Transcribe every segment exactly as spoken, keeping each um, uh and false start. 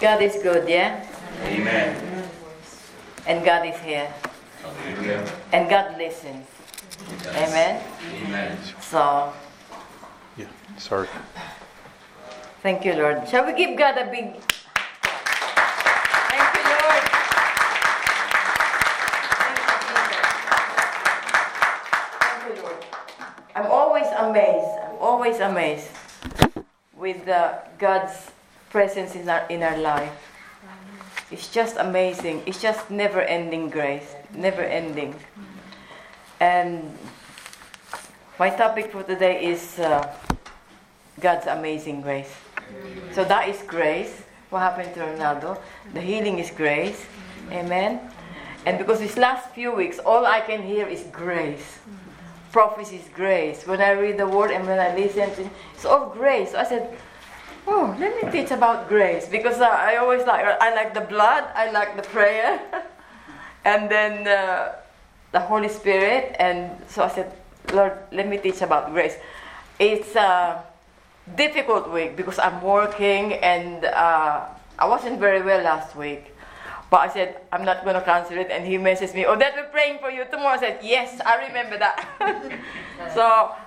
God is good, yeah? Amen. And God is here. Amen. And God listens. Amen? Amen. So. Yeah, sorry. Thank you, Lord. Shall we give God a big... Thank you, Lord. Thank you, Jesus. Thank you, Lord. I'm always amazed. I'm always amazed with uh, God's presence in our, in our life. It's just amazing. It's just never-ending grace. Never-ending. And my topic for today is uh, God's amazing grace. Amen. So that is grace. What happened to Ronaldo? The healing is grace. Amen. And because these last few weeks, all I can hear is grace. Prophecy is grace. When I read the word and when I listen, to it, it's all grace. So I said, oh, let me teach about grace. Because uh, I always like, I like the blood, I like the prayer. And then uh, the Holy Spirit. And so I said, Lord, let me teach about grace. It's... Uh, difficult week because I'm working and uh, I wasn't very well last week. But I said, I'm not going to cancel it. And he messaged me, Odette, we're praying for you tomorrow. I said, yes, I remember that. So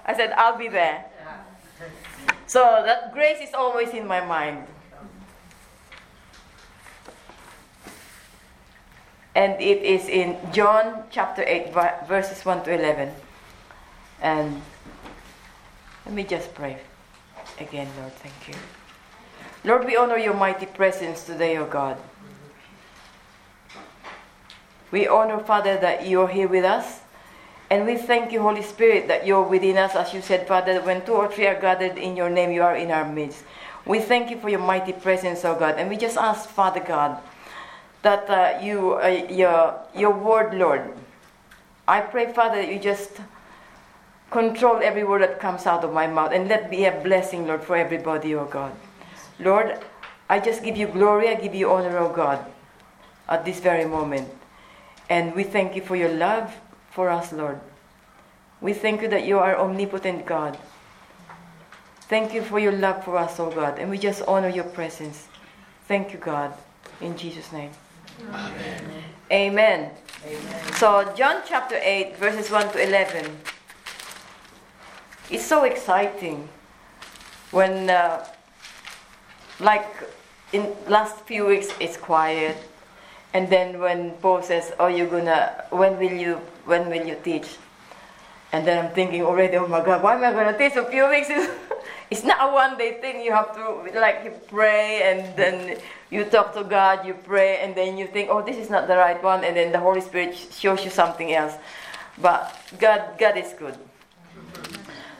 I said, I'll be there. So that grace is always in my mind. And it is in John chapter eight, verses one to eleven. And let me just pray. Again, Lord, thank you. Lord, we honor your mighty presence today, O God. We honor, Father, that you're here with us. And we thank you, Holy Spirit, that you're within us. As you said, Father, when two or three are gathered in your name, you are in our midst. We thank you for your mighty presence, O God. And we just ask, Father God, that uh, you, uh, your, your word, Lord, I pray, Father, that you just... control every word that comes out of my mouth. And let be a blessing, Lord, for everybody, O God. Lord, I just give you glory. I give you honor, O God, at this very moment. And we thank you for your love for us, Lord. We thank you that you are omnipotent, God. Thank you for your love for us, O God. And we just honor your presence. Thank you, God. In Jesus' name. Amen. Amen. Amen. So, John chapter eight, verses one to eleven. It's so exciting when, uh, like, in last few weeks, it's quiet, and then when Paul says, "Oh, you're gonna, when will you, when will you teach?" And then I'm thinking already, "Oh my God, why am I gonna teach a few weeks?" It's not a one-day thing. You have to, like, you pray, and then you talk to God, you pray, and then you think, "Oh, this is not the right one," and then the Holy Spirit shows you something else. But God, God is good.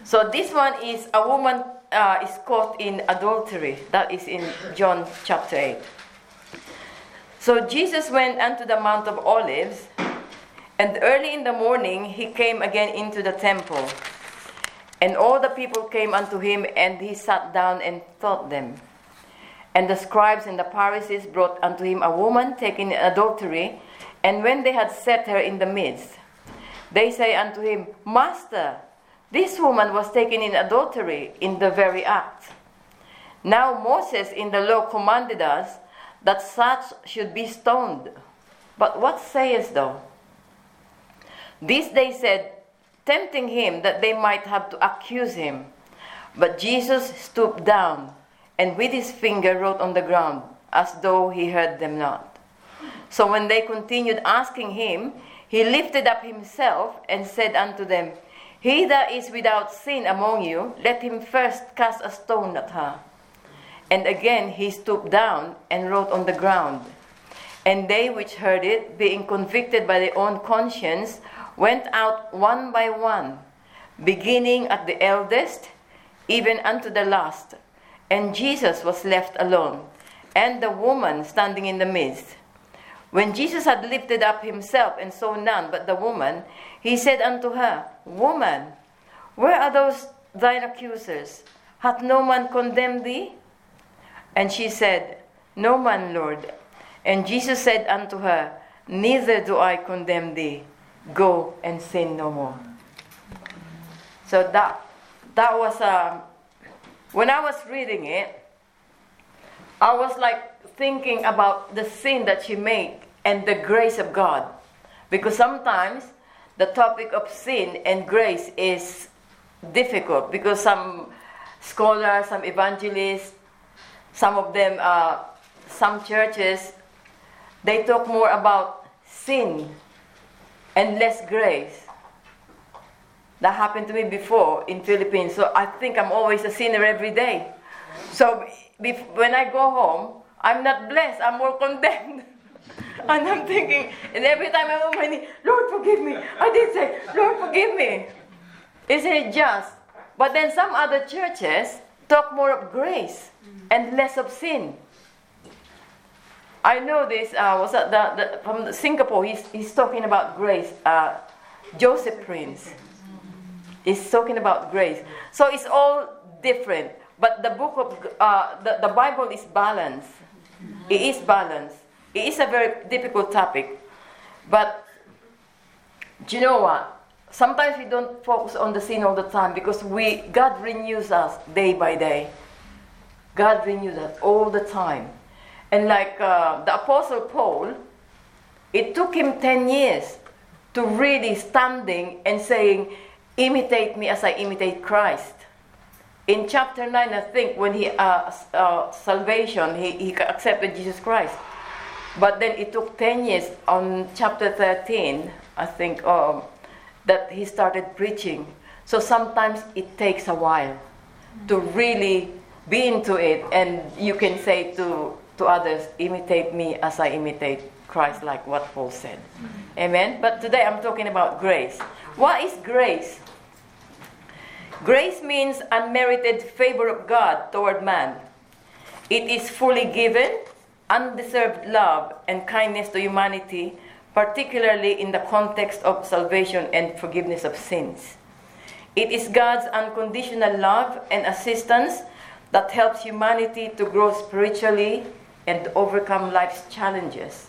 So this one is a woman uh, is caught in adultery. That is in John chapter eight. So Jesus went unto the Mount of Olives, and early in the morning he came again into the temple. And all the people came unto him, and he sat down and taught them. And the scribes and the Pharisees brought unto him a woman taken in adultery, and when they had set her in the midst, they say unto him, Master, this woman was taken in adultery in the very act. Now Moses in the law commanded us that such should be stoned. But what sayest thou? This they said, tempting him that they might have to accuse him. But Jesus stooped down and with his finger wrote on the ground, as though he heard them not. So when they continued asking him, he lifted up himself and said unto them, He that is without sin among you, let him first cast a stone at her. And again he stooped down and wrote on the ground. And they which heard it, being convicted by their own conscience, went out one by one, beginning at the eldest, even unto the last. And Jesus was left alone, and the woman standing in the midst. When Jesus had lifted up himself and saw none but the woman, he said unto her, Woman, where are those thine accusers? Hath no man condemned thee? And she said, No man, Lord. And Jesus said unto her, Neither do I condemn thee. Go and sin no more. So that that was, um, when I was reading it, I was like thinking about the sin that she made and the grace of God. Because sometimes the topic of sin and grace is difficult, because some scholars, some evangelists, some of them, uh, some churches, they talk more about sin and less grace. That happened to me before in Philippines, so I think I'm always a sinner every day. So bef- when I go home, I'm not blessed, I'm more condemned. And I'm thinking, and every time I'm on my knee, Lord, forgive me. I did say, Lord, forgive me. Is it just? But then some other churches talk more of grace and less of sin. I know this, uh, was that the, the, from Singapore, he's, he's talking about grace. Uh, Joseph Prince is talking about grace. So it's all different. But the book of, uh, the, the Bible is balanced. It is balanced. It is a very difficult topic. But do you know what? Sometimes we don't focus on the sin all the time, because we God renews us day by day. God renews us all the time. And like uh, the Apostle Paul, it took him ten years to really standing and saying, imitate me as I imitate Christ. In chapter nine, I think, when he uh, uh, salvation, he, he accepted Jesus Christ. But then it took ten years on chapter thirteen, I think, um, that he started preaching. So sometimes it takes a while to really be into it. And you can say to, to others, imitate me as I imitate Christ, like what Paul said. Mm-hmm. Amen? But today I'm talking about grace. What is grace? Grace means unmerited favor of God toward man. It is fully given, undeserved love and kindness to humanity, particularly in the context of salvation and forgiveness of sins. It is God's unconditional love and assistance that helps humanity to grow spiritually and overcome life's challenges.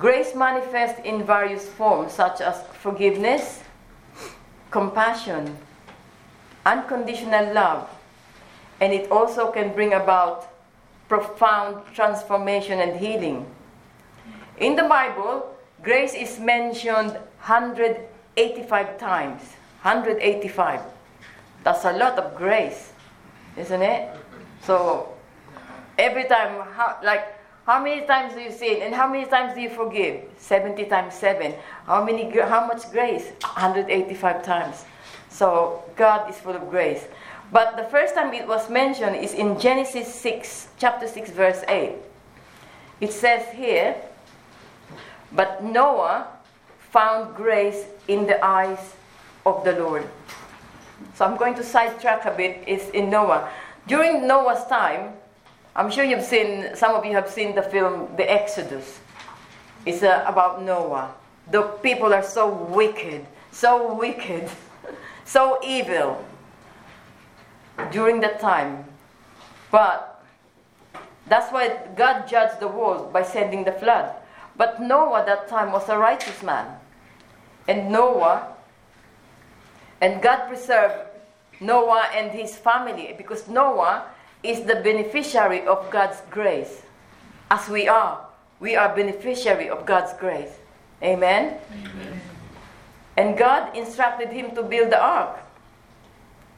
Grace manifests in various forms, such as forgiveness, compassion, unconditional love, and it also can bring about profound transformation and healing. In the Bible, grace is mentioned one hundred eighty-five times. one hundred eighty-five. That's a lot of grace, isn't it? So, every time, how, like, how many times do you sin? And how many times do you forgive? seventy times seven. How many? How much grace? one hundred eighty-five times. So, God is full of grace. But the first time it was mentioned is in Genesis six, chapter six, verse eight. It says here, but Noah found grace in the eyes of the Lord. So I'm going to sidetrack a bit. It's in Noah. During Noah's time, I'm sure you've seen, some of you have seen the film, The Exodus. It's uh, about Noah. The people are so wicked, so wicked, so evil during that time. But that's why God judged the world by sending the flood. But Noah at that time was a righteous man. And Noah, and God preserved Noah and his family, because Noah is the beneficiary of God's grace. As we are, we are beneficiary of God's grace. Amen? Amen. And God instructed him to build the ark.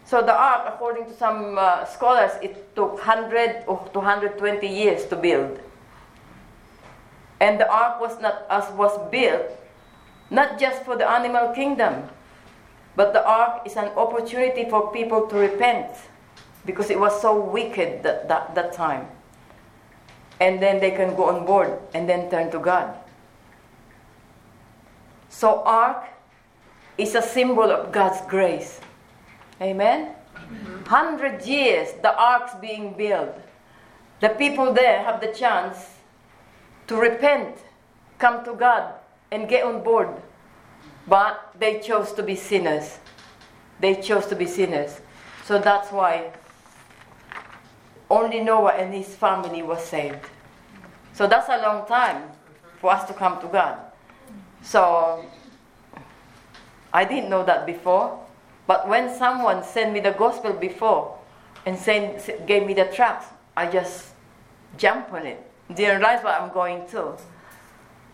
So the ark, according to some uh, scholars, it took one hundred or two hundred twenty years to build. And the ark was not as was built, not just for the animal kingdom, but the ark is an opportunity for people to repent, because it was so wicked that, that, that time. And then they can go on board and then turn to God. So ark is a symbol of God's grace. Amen? Mm-hmm. Hundred years, the ark's being built. The people there have the chance to repent, come to God, and get on board. But they chose to be sinners. They chose to be sinners. So that's why only Noah and his family was saved. So that's a long time for us to come to God. So I didn't know that before. But when someone sent me the gospel before and sent, gave me the tracts, I just jump on it. Didn't realize what I'm going through.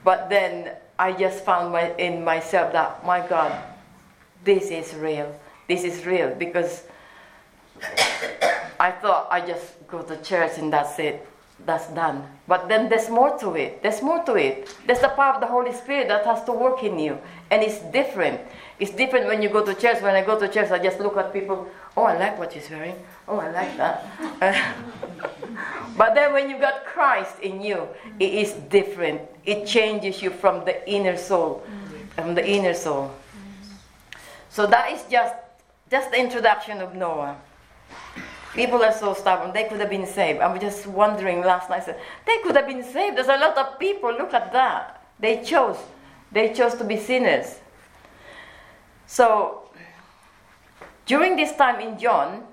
But then I just found my, in myself that, my God, this is real. This is real, because I thought I just go to church and that's it. That's done. But then there's more to it. There's more to it. There's the power of the Holy Spirit that has to work in you. And it's different. It's different when you go to church. When I go to church, I just look at people. Oh, I like what she's wearing. Oh, I like that. But then when you've got Christ in you, it is different. It changes you from the inner soul. From the inner soul. So that is just, just the introduction of Noah. People are so stubborn. They could have been saved. I was just wondering last night. They could have been saved. There's a lot of people. Look at that. They chose. They chose to be sinners. So, during this time in John,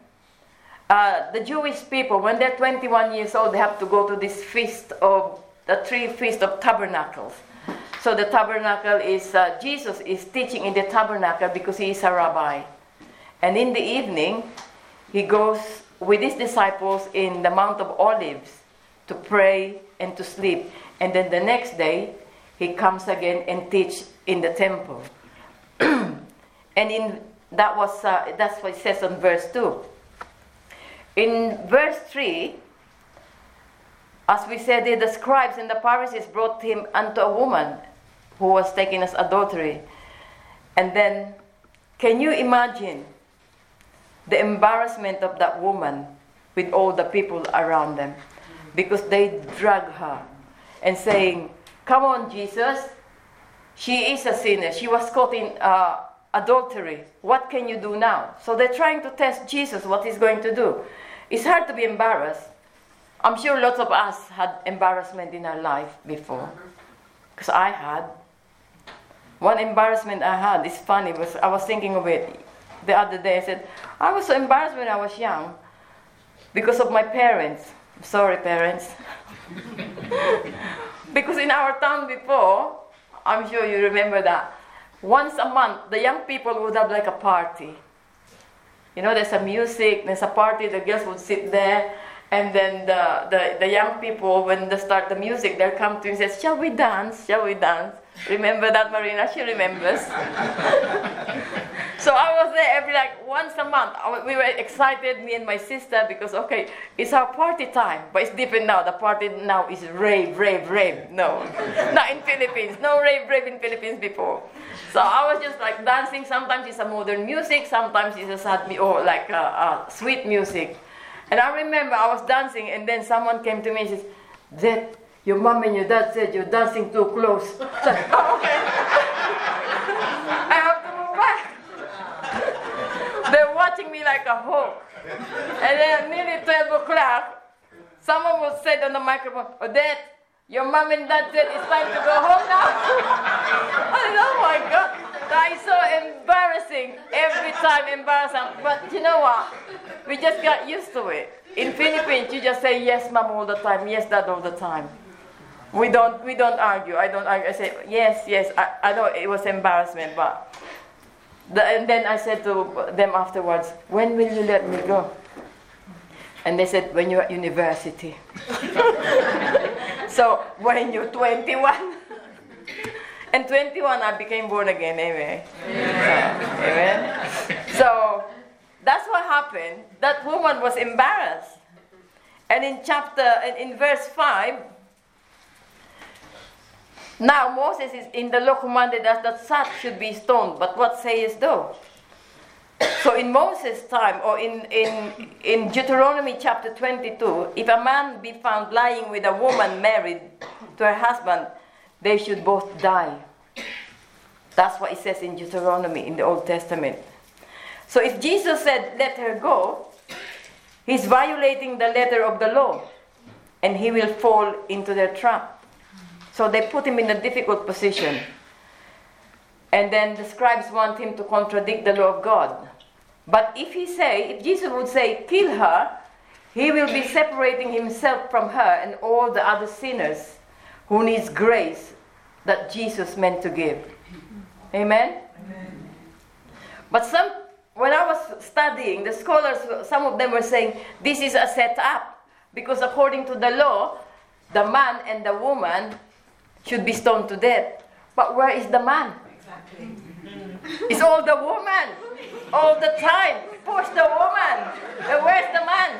uh, the Jewish people, when they're twenty-one years old, they have to go to this feast of, the three feast of tabernacles. So the tabernacle is, uh, Jesus is teaching in the tabernacle because he is a rabbi. And in the evening, he goes with his disciples in the Mount of Olives to pray and to sleep. And then the next day, he comes again and teach in the temple. And in that was uh, that's what it says on verse two. In verse three, as we said, the scribes and the Pharisees brought him unto a woman who was taken as adultery. And then, can you imagine the embarrassment of that woman with all the people around them? Because they drag her and saying, come on, Jesus, she is a sinner. She was caught in uh, adultery. What can you do now? So they're trying to test Jesus, what he's going to do. It's hard to be embarrassed. I'm sure lots of us had embarrassment in our life before. Because I had. One embarrassment I had, it's funny, was I was thinking of it the other day. I said, I was so embarrassed when I was young because of my parents. Sorry, parents. Because in our town before, I'm sure you remember that, once a month, the young people would have like a party. You know, there's a music, there's a party, the girls would sit there, and then the, the, the young people, when they start the music, they'll come to me and say, shall we dance? Shall we dance? Remember that, Marina? She remembers. So I was there every, like, once a month. We were excited, me and my sister, because, okay, it's our party time. But it's different now. The party now is rave, rave, rave. No, not in Philippines. No rave, rave in Philippines before. So I was just, like, dancing. Sometimes it's a modern music. Sometimes it's a sad, or, like, uh, uh, sweet music. And I remember I was dancing, and then someone came to me and says, Zet, your mom and your dad said you're dancing too close. It's like, oh, okay. I have to move back. They're watching me like a hawk. And then nearly twelve o'clock, someone was said on the microphone, Odette, your mom and dad said it's time to go home now. I said, oh my God, that is so embarrassing. Every time embarrassing. But you know what? We just got used to it. In Philippines, you just say yes, mom, all the time, yes, dad, all the time. We don't, we don't argue. I don't argue. I say, yes, yes. I, I know it was embarrassment, but... The, and then I said to them afterwards, when will you let me go? And they said, when you're at university. So, when you're twenty-one. And twenty-one, I became born again, anyway. Amen. So, so, that's what happened. That woman was embarrassed. And in chapter, in verse five, now Moses is in the law commanded us that such should be stoned, but what sayest thou? So in Moses' time, or in, in, in Deuteronomy chapter twenty-two, if a man be found lying with a woman married to her husband, they should both die. That's what it says in Deuteronomy in the Old Testament. So if Jesus said, let her go, he's violating the letter of the law, and he will fall into their trap. So they put him in a difficult position. And then the scribes want him to contradict the law of God. But if he say, if Jesus would say, kill her, he will be separating himself from her and all the other sinners who needs grace that Jesus meant to give. Amen? Amen. But some, when I was studying, the scholars, some of them were saying, this is a setup. because according to the law, the man and the woman should be stoned to death. But where is the man? Exactly. It's all the woman, all the time. Push the woman. Where's the man?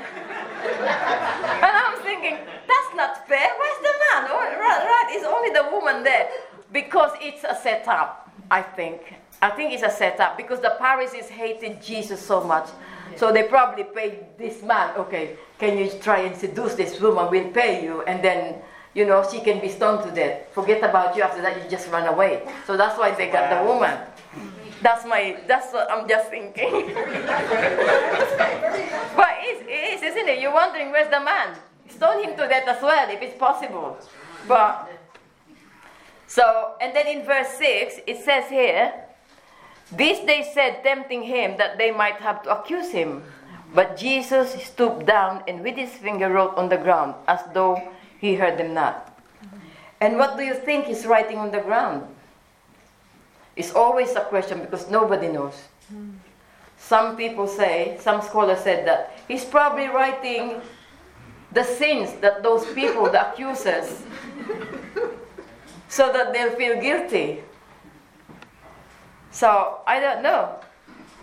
And I'm thinking, that's not fair. Where's the man? Oh, right, right, it's only the woman there. Because it's a setup, I think. I think it's a setup because the Pharisees hated Jesus so much. So they probably paid this man, okay, can you try and seduce this woman? We'll pay you. And then, you know, she can be stoned to death. Forget about you. After that, you just run away. So that's why they got the woman. That's my, that's what I'm just thinking. But it is, isn't it? You're wondering, where's the man? Stone him to death as well, if it's possible. But, so, and then in verse six, it says here, this they said, tempting him, that they might have to accuse him. But Jesus stooped down and with his finger wrote on the ground, as though he heard them not. And what do you think he's writing on the ground? It's always a question because nobody knows. Some people say, some scholars said that he's probably writing the sins that those people, the accusers, so that they'll feel guilty. So, I don't know.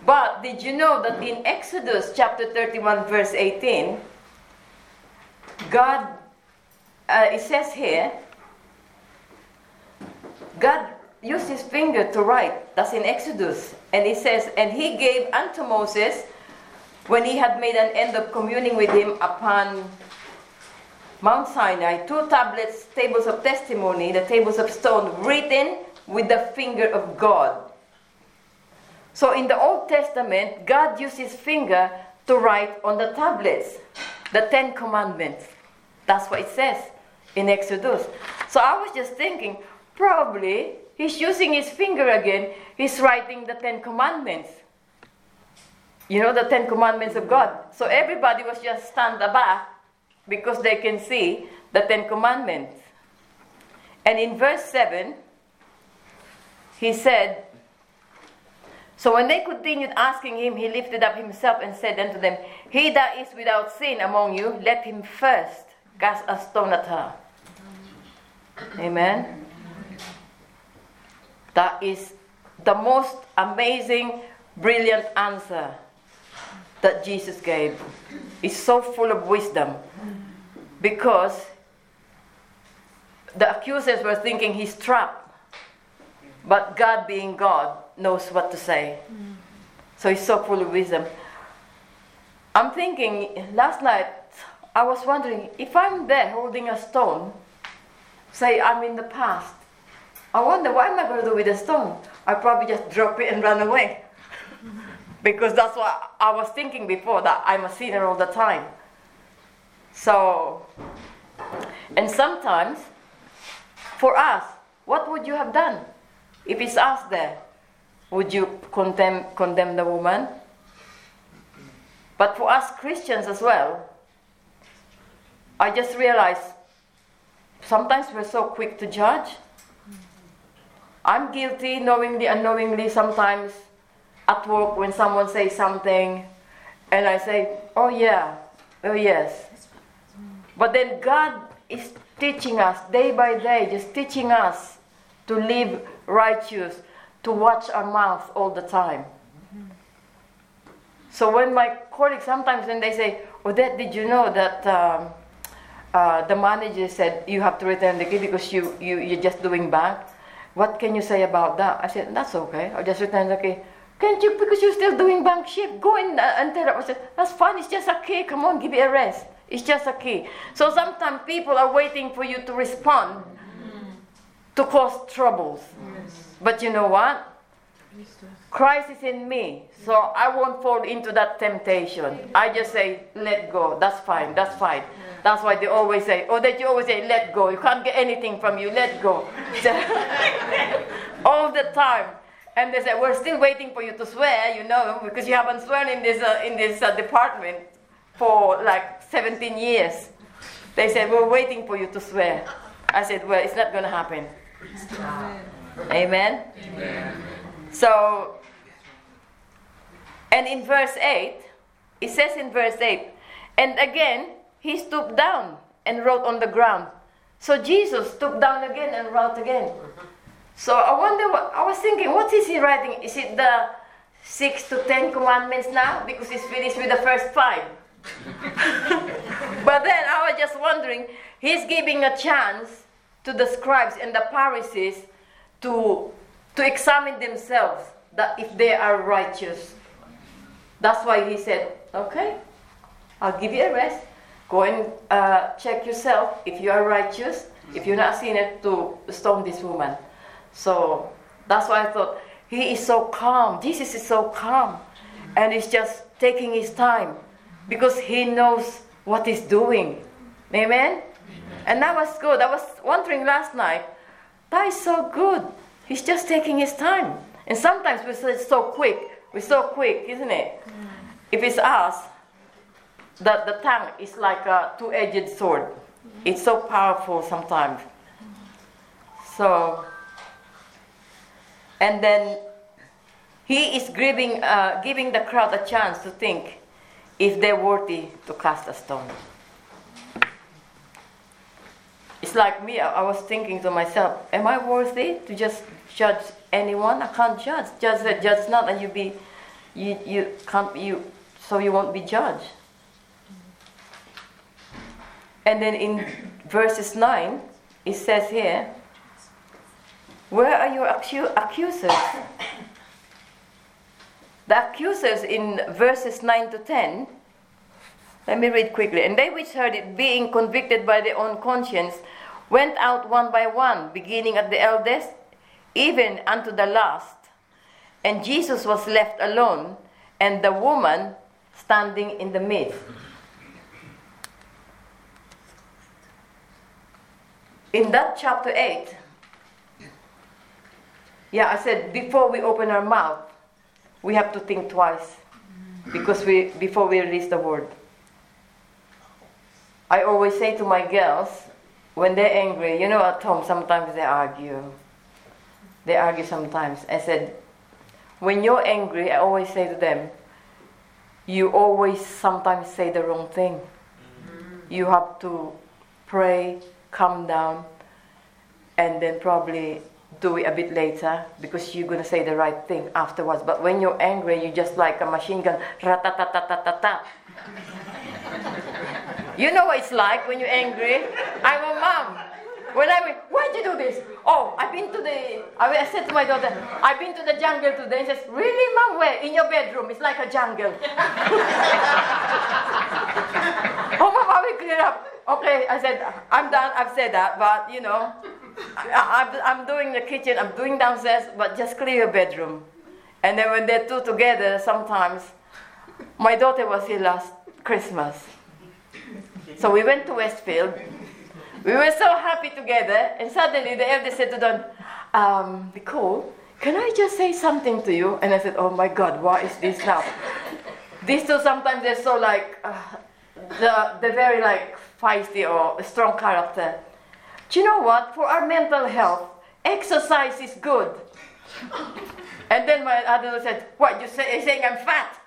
But did you know that in Exodus chapter thirty-one, verse eighteen, God, uh, it says here, God used his finger to write. That's in Exodus. And it says, and he gave unto Moses, when he had made an end of communing with him upon Mount Sinai, two tablets, tables of testimony, the tables of stone, written with the finger of God. So in the Old Testament, God used his finger to write on the tablets, the Ten Commandments. That's what it says in Exodus. So I was just thinking, probably he's using his finger again. He's writing the Ten Commandments. You know, the Ten Commandments of God. So everybody was just stand aback because they can see the Ten Commandments. And in verse seven, he said, so when they continued asking him, he lifted up himself and said unto them, he that is without sin among you, let him first cast a stone at her. Amen. That is the most amazing, brilliant answer that Jesus gave. It's so full of wisdom. Because the accusers were thinking he's trapped. But God being God knows what to say. Mm. So he's so full of wisdom. I'm thinking, last night, I was wondering, if I'm there holding a stone, say I'm in the past, I wonder, what am I going to do with the stone? I probably just drop it and run away. Because that's what I was thinking before, that I'm a sinner all the time. So, and sometimes, for us, what would you have done if it's us there? Would you condemn condemn the woman? But for us Christians as well, I just realized sometimes we're so quick to judge. I'm guilty knowingly, unknowingly, sometimes at work when someone says something and I say, oh yeah, oh yes. But then God is teaching us day by day, just teaching us to live righteous, to watch our mouth all the time. So when my colleagues, sometimes when they say, Odette, did you know that um, uh, the manager said you have to return the key because you, you, you're just doing bank? What can you say about that? I said, that's okay, I'll just return the key. Can't you, because you're still doing bank shift, go in uh, and tell her. I said, that's fine, it's just a key, come on, give it a rest. It's just a key. So sometimes people are waiting for you to respond to cause troubles. Yes. But you know what? Christ is in me, so I won't fall into that temptation. I just say, let go. That's fine. That's fine. That's why they always say, oh, that you always say, let go. You can't get anything from you. Let go. All the time. And they say, we're still waiting for you to swear, you know, because you haven't sworn in this uh, in this uh, department for like seventeen years. They said, we're waiting for you to swear. I said, well, it's not going to happen. Amen? Amen. So, and in verse eight, it says in verse eight, and again, he stooped down and wrote on the ground. So Jesus stooped down again and wrote again. So I wonder what, I was thinking, what is he writing? Is it the six to ten commandments now? Because he's finished with the first five. But then I was just wondering, he's giving a chance to the scribes and the Pharisees to, to examine themselves, that if they are righteous. That's why he said, okay, I'll give you a rest. Go and uh, check yourself if you are righteous. If you're not seen it, to stone this woman. So that's why I thought, he is so calm. Jesus is so calm. And he's just taking his time because he knows what he's doing. Amen? Amen. And that was good. I was wondering last night, that is so good. He's just taking his time. And sometimes we're so quick. We're so quick, isn't it? Mm. If it's us, the, the tongue is like a two-edged sword. It's so powerful sometimes. So, and then he is giving, uh, giving the crowd a chance to think if they're worthy to cast a stone. It's like me, I was thinking to myself, am I worthy to just judge anyone? I can't judge. Judge that, judge not, and you be, you you can't you, so you won't be judged. And then in verses nine, it says here, where are your accu- accusers? The accusers in verses nine to ten. Let me read quickly. And they which heard it, being convicted by their own conscience, went out one by one, beginning at the eldest, even unto the last. And Jesus was left alone, and the woman standing in the midst. In that chapter eight, yeah, I said, before we open our mouth, we have to think twice, because we before we release the word. I always say to my girls, when they're angry, you know, at home sometimes they argue. They argue sometimes. I said, when you're angry, I always say to them, you always sometimes say the wrong thing. You have to pray, calm down, and then probably do it a bit later, because you're going to say the right thing afterwards. But when you're angry, you're just like a machine gun, ra-ta-ta-ta-ta-ta-ta. You know what it's like when you're angry. I'm a mom. When I why did you do this? Oh, I've been to the, I said to my daughter, I've been to the jungle today. And she says, really, mom, where? In your bedroom. It's like a jungle. Oh, mom, I will clear up. Okay, I said, I'm done. I've said that, but, you know, I, I, I'm doing the kitchen. I'm doing downstairs, but just clear your bedroom. And then when they're two together, sometimes, my daughter was here last Christmas. So we went to Westfield. We were so happy together, and suddenly the elder said to Don, um, Nicole, can I just say something to you? And I said, oh my God, what is this now? These two sometimes they're so like, uh, the, they're very like feisty or strong character. Do you know what? For our mental health, exercise is good. And then my other one said, what, you say, you're saying I'm fat?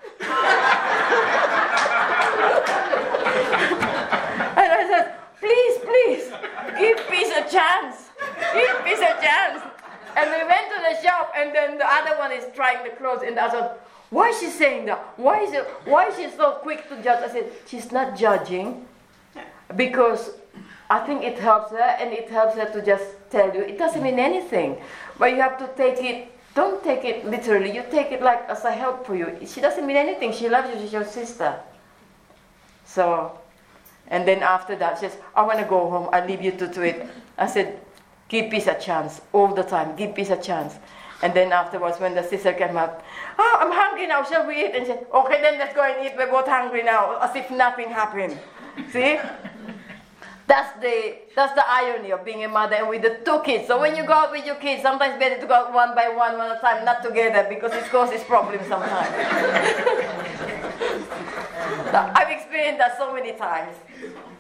And I said, please, please, give peace a chance. Give peace a chance. And we went to the shop, and then the other one is trying the clothes, and I thought, why is she saying that? Why is it, why is she so quick to judge? I said, she's not judging, because I think it helps her, and it helps her to just tell you. It doesn't mean anything, but you have to take it, don't take it literally. You take it like as a help for you. She doesn't mean anything. She loves you, she's your sister. So... And then after that, she says, I want to go home. I'll leave you two to it. I said, give peace a chance all the time. Give peace a chance. And then afterwards, when the sister came up, oh, I'm hungry now. Shall we eat? And she said, okay, then let's go and eat. We're both hungry now, as if nothing happened. See? That's the that's the irony of being a mother and with the two kids. So when you go out with your kids, sometimes better to go out one by one, one at a time, not together, because it causes problems sometimes. I've experienced that so many times.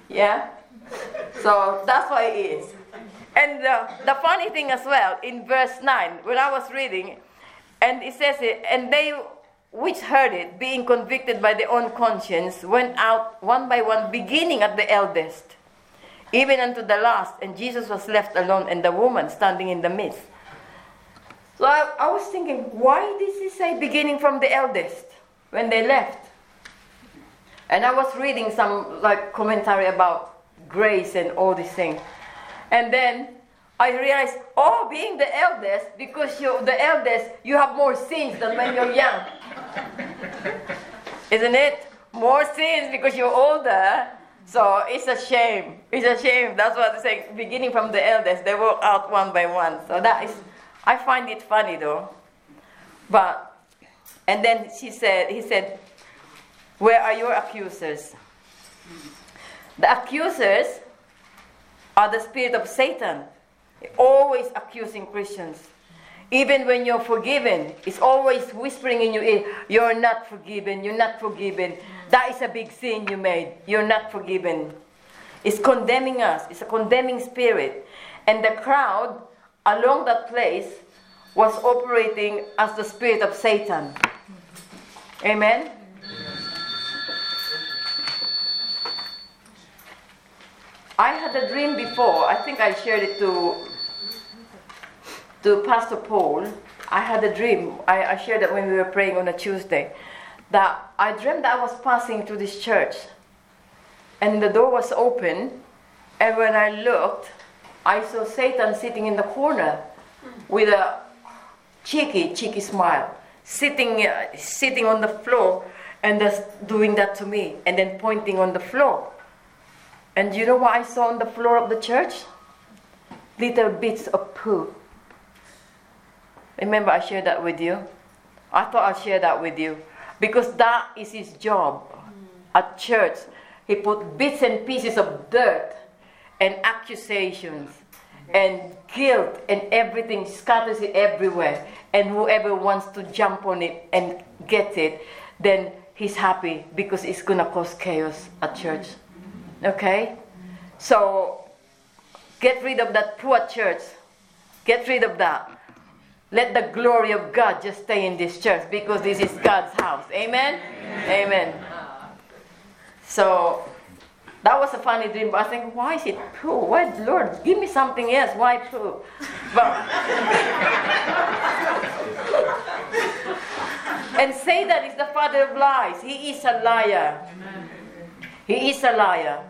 Yeah? So that's what it is. And uh, the funny thing as well, in verse nine, when I was reading, and it says it, and they which heard it, being convicted by their own conscience, went out one by one, beginning at the eldest, even unto the last, and Jesus was left alone and the woman standing in the midst. So I, I was thinking, why does he say beginning from the eldest when they left? And I was reading some like commentary about grace and all these things. And then I realized, oh, being the eldest, because you're the eldest, you have more sins than when you're young. Isn't it? More sins because you're older. So it's a shame. It's a shame. That's what I'm saying. Beginning from the eldest, they walk out one by one. So that is, I find it funny though. But, and then she said, he said, where are your accusers? The accusers are the spirit of Satan. Always accusing Christians. Even when you're forgiven, it's always whispering in your ear, you're not forgiven, you're not forgiven. That is a big sin you made. You're not forgiven. It's condemning us. It's a condemning spirit. And the crowd along that place was operating as the spirit of Satan. Amen? I had a dream before. I think I shared it to... to Pastor Paul. I had a dream, I, I shared that when we were praying on a Tuesday, that I dreamt that I was passing through this church and the door was open, and when I looked, I saw Satan sitting in the corner with a cheeky, cheeky smile, sitting uh, sitting on the floor and just doing that to me and then pointing on the floor. And you know what I saw on the floor of the church? Little bits of poo. Remember, I shared that with you. I thought I'd share that with you. Because that is his job at church. He put bits and pieces of dirt and accusations and guilt and everything, scatters it everywhere. And whoever wants to jump on it and get it, then he's happy because it's going to cause chaos at church. Okay? So, get rid of that poor church. Get rid of that. Let the glory of God just stay in this church because this is God's house. Amen? Amen. Amen. So, that was a funny dream. But I think, why is it poo? Why, Lord, give me something else. Why poo? But and Satan is the father of lies. He is a liar. Amen. He is a liar.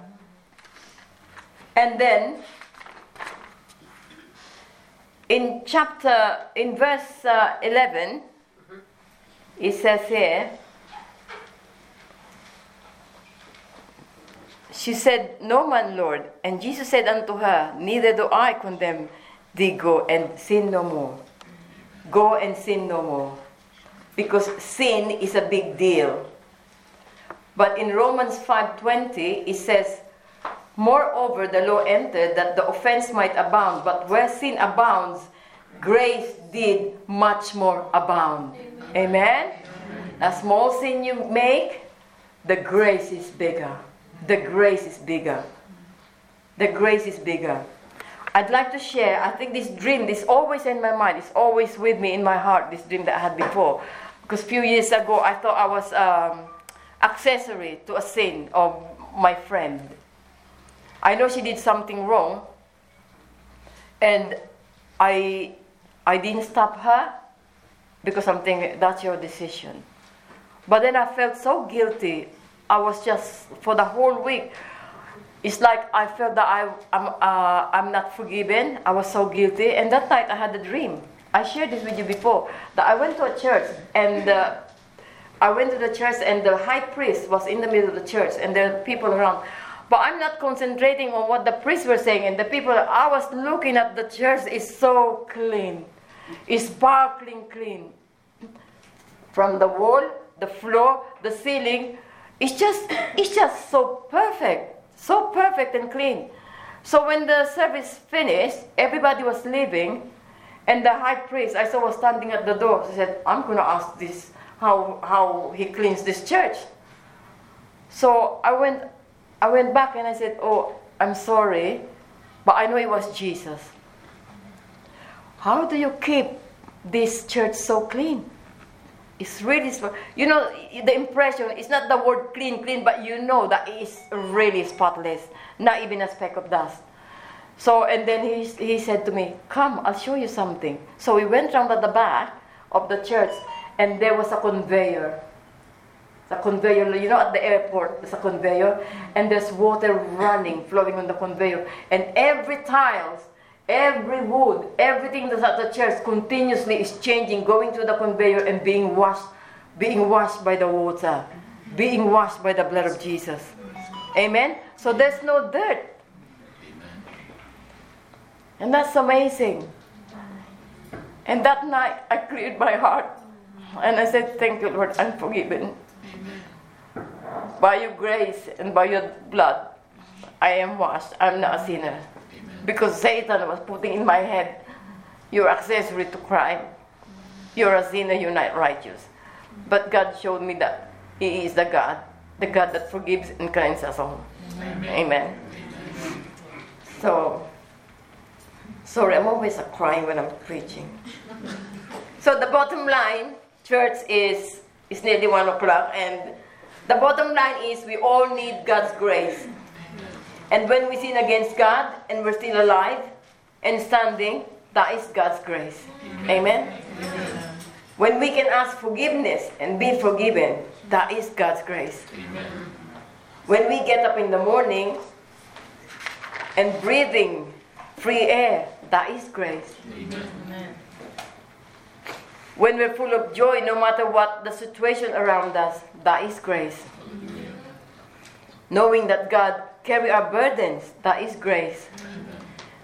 And then... In chapter, in verse uh, eleven, it says here, she said, "No man, Lord." And Jesus said unto her, "Neither do I condemn thee, go and sin no more." Go and sin no more. Because sin is a big deal. But in Romans five twenty, it says, "Moreover, the law entered that the offense might abound, but where sin abounds, grace did much more abound." Amen? Amen? Amen. A small sin you make, the grace is bigger. The grace is bigger. The grace is bigger. I'd like to share, I think this dream, this always in my mind, it's always with me in my heart, this dream that I had before. Because a few years ago, I thought I was um, accessory to a sin of my friend. I know she did something wrong, and I I didn't stop her because I'm thinking, that's your decision. But then I felt so guilty. I was just, for the whole week, it's like I felt that I, I'm, uh, I'm not forgiven. I was so guilty. And that night I had a dream. I shared this with you before, that I went to a church, and uh, I went to the church, and the high priest was in the middle of the church, and there were people around. But I'm not concentrating on what the priests were saying and the people. I was looking at the church. It's so clean. It's sparkling clean. From the wall, the floor, the ceiling. It's just, it's just so perfect. So perfect and clean. So when the service finished, everybody was leaving. And the high priest I saw was standing at the door. He said, "I'm going to ask this, how, how he cleans this church." So I went... I went back and I said, "Oh, I'm sorry, but I know it was Jesus. How do you keep this church so clean? It's really spotless. You know, the impression, it's not the word clean, clean, but you know that it's really spotless. Not even a speck of dust. So, and then he, he said to me, come, I'll show you something. So we went round at the back of the church, and there was a conveyor. The conveyor, you know, at the airport, there's a conveyor, and there's water running, flowing on the conveyor. And every tiles, every wood, everything that's at the church continuously is changing, going through the conveyor and being washed, being washed by the water, being washed by the blood of Jesus. Amen? So there's no dirt. And that's amazing. And that night, I cleared my heart. And I said, thank you, Lord, I'm forgiven. Amen. By your grace and by your blood, I am washed. I'm not a sinner. Amen. Because Satan was putting in my head, you're accessory to crime. You're a sinner, you're not righteous. But God showed me that He is the God, the God that forgives and cleanses us all. Amen. Amen. Amen. So... Sorry, I'm always a crying when I'm preaching. So the bottom line, church, is it's nearly one o'clock, and the bottom line is we all need God's grace. And when we sin against God and we're still alive and standing, that is God's grace. Amen? Amen. When we can ask forgiveness and be forgiven, that is God's grace. Amen. When we get up in the morning and breathing free air, that is grace. Amen. Amen. When we're full of joy, no matter what the situation around us, that is grace. Amen. Knowing that God carries our burdens, that is grace. Amen.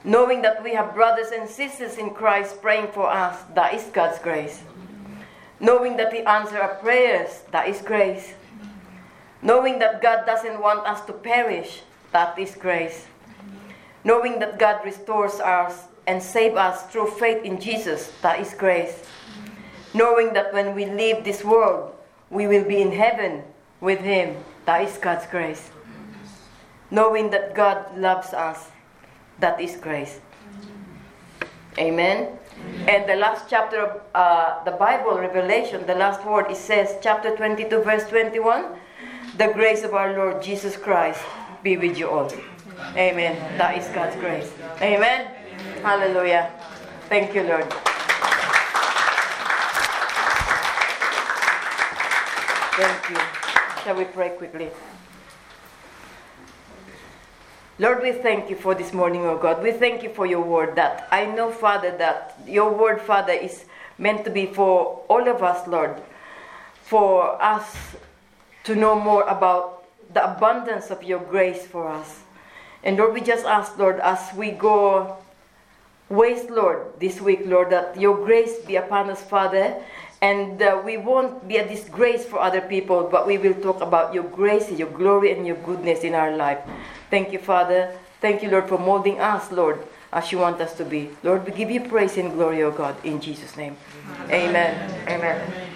Knowing that we have brothers and sisters in Christ praying for us, that is God's grace. Amen. Knowing that He answers our prayers, that is grace. Amen. Knowing that God doesn't want us to perish, that is grace. Knowing that God restores us and saves us through faith in Jesus, that is grace. Knowing that when we leave this world, we will be in heaven with Him, that is God's grace. Knowing that God loves us, that is grace. Amen? Amen. And the last chapter of uh, the Bible, Revelation, the last word, it says, chapter twenty-two, verse twenty-one, the grace of our Lord Jesus Christ be with you all. Amen. Amen. That is God's grace. Amen. Amen. Hallelujah. Thank you, Lord. Thank you. Shall we pray quickly? Lord, we thank you for this morning, O God. We thank you for your word that I know, Father, that your word, Father, is meant to be for all of us, Lord. For us to know more about the abundance of your grace for us. And Lord, we just ask, Lord, as we go waste, Lord, this week, Lord, that your grace be upon us, Father, and uh, we won't be a disgrace for other people, but we will talk about your grace, your glory, and your goodness in our life. Thank you, Father. Thank you, Lord, for molding us, Lord, as you want us to be. Lord, we give you praise and glory, O God, in Jesus' name. Amen. Amen. Amen. Amen.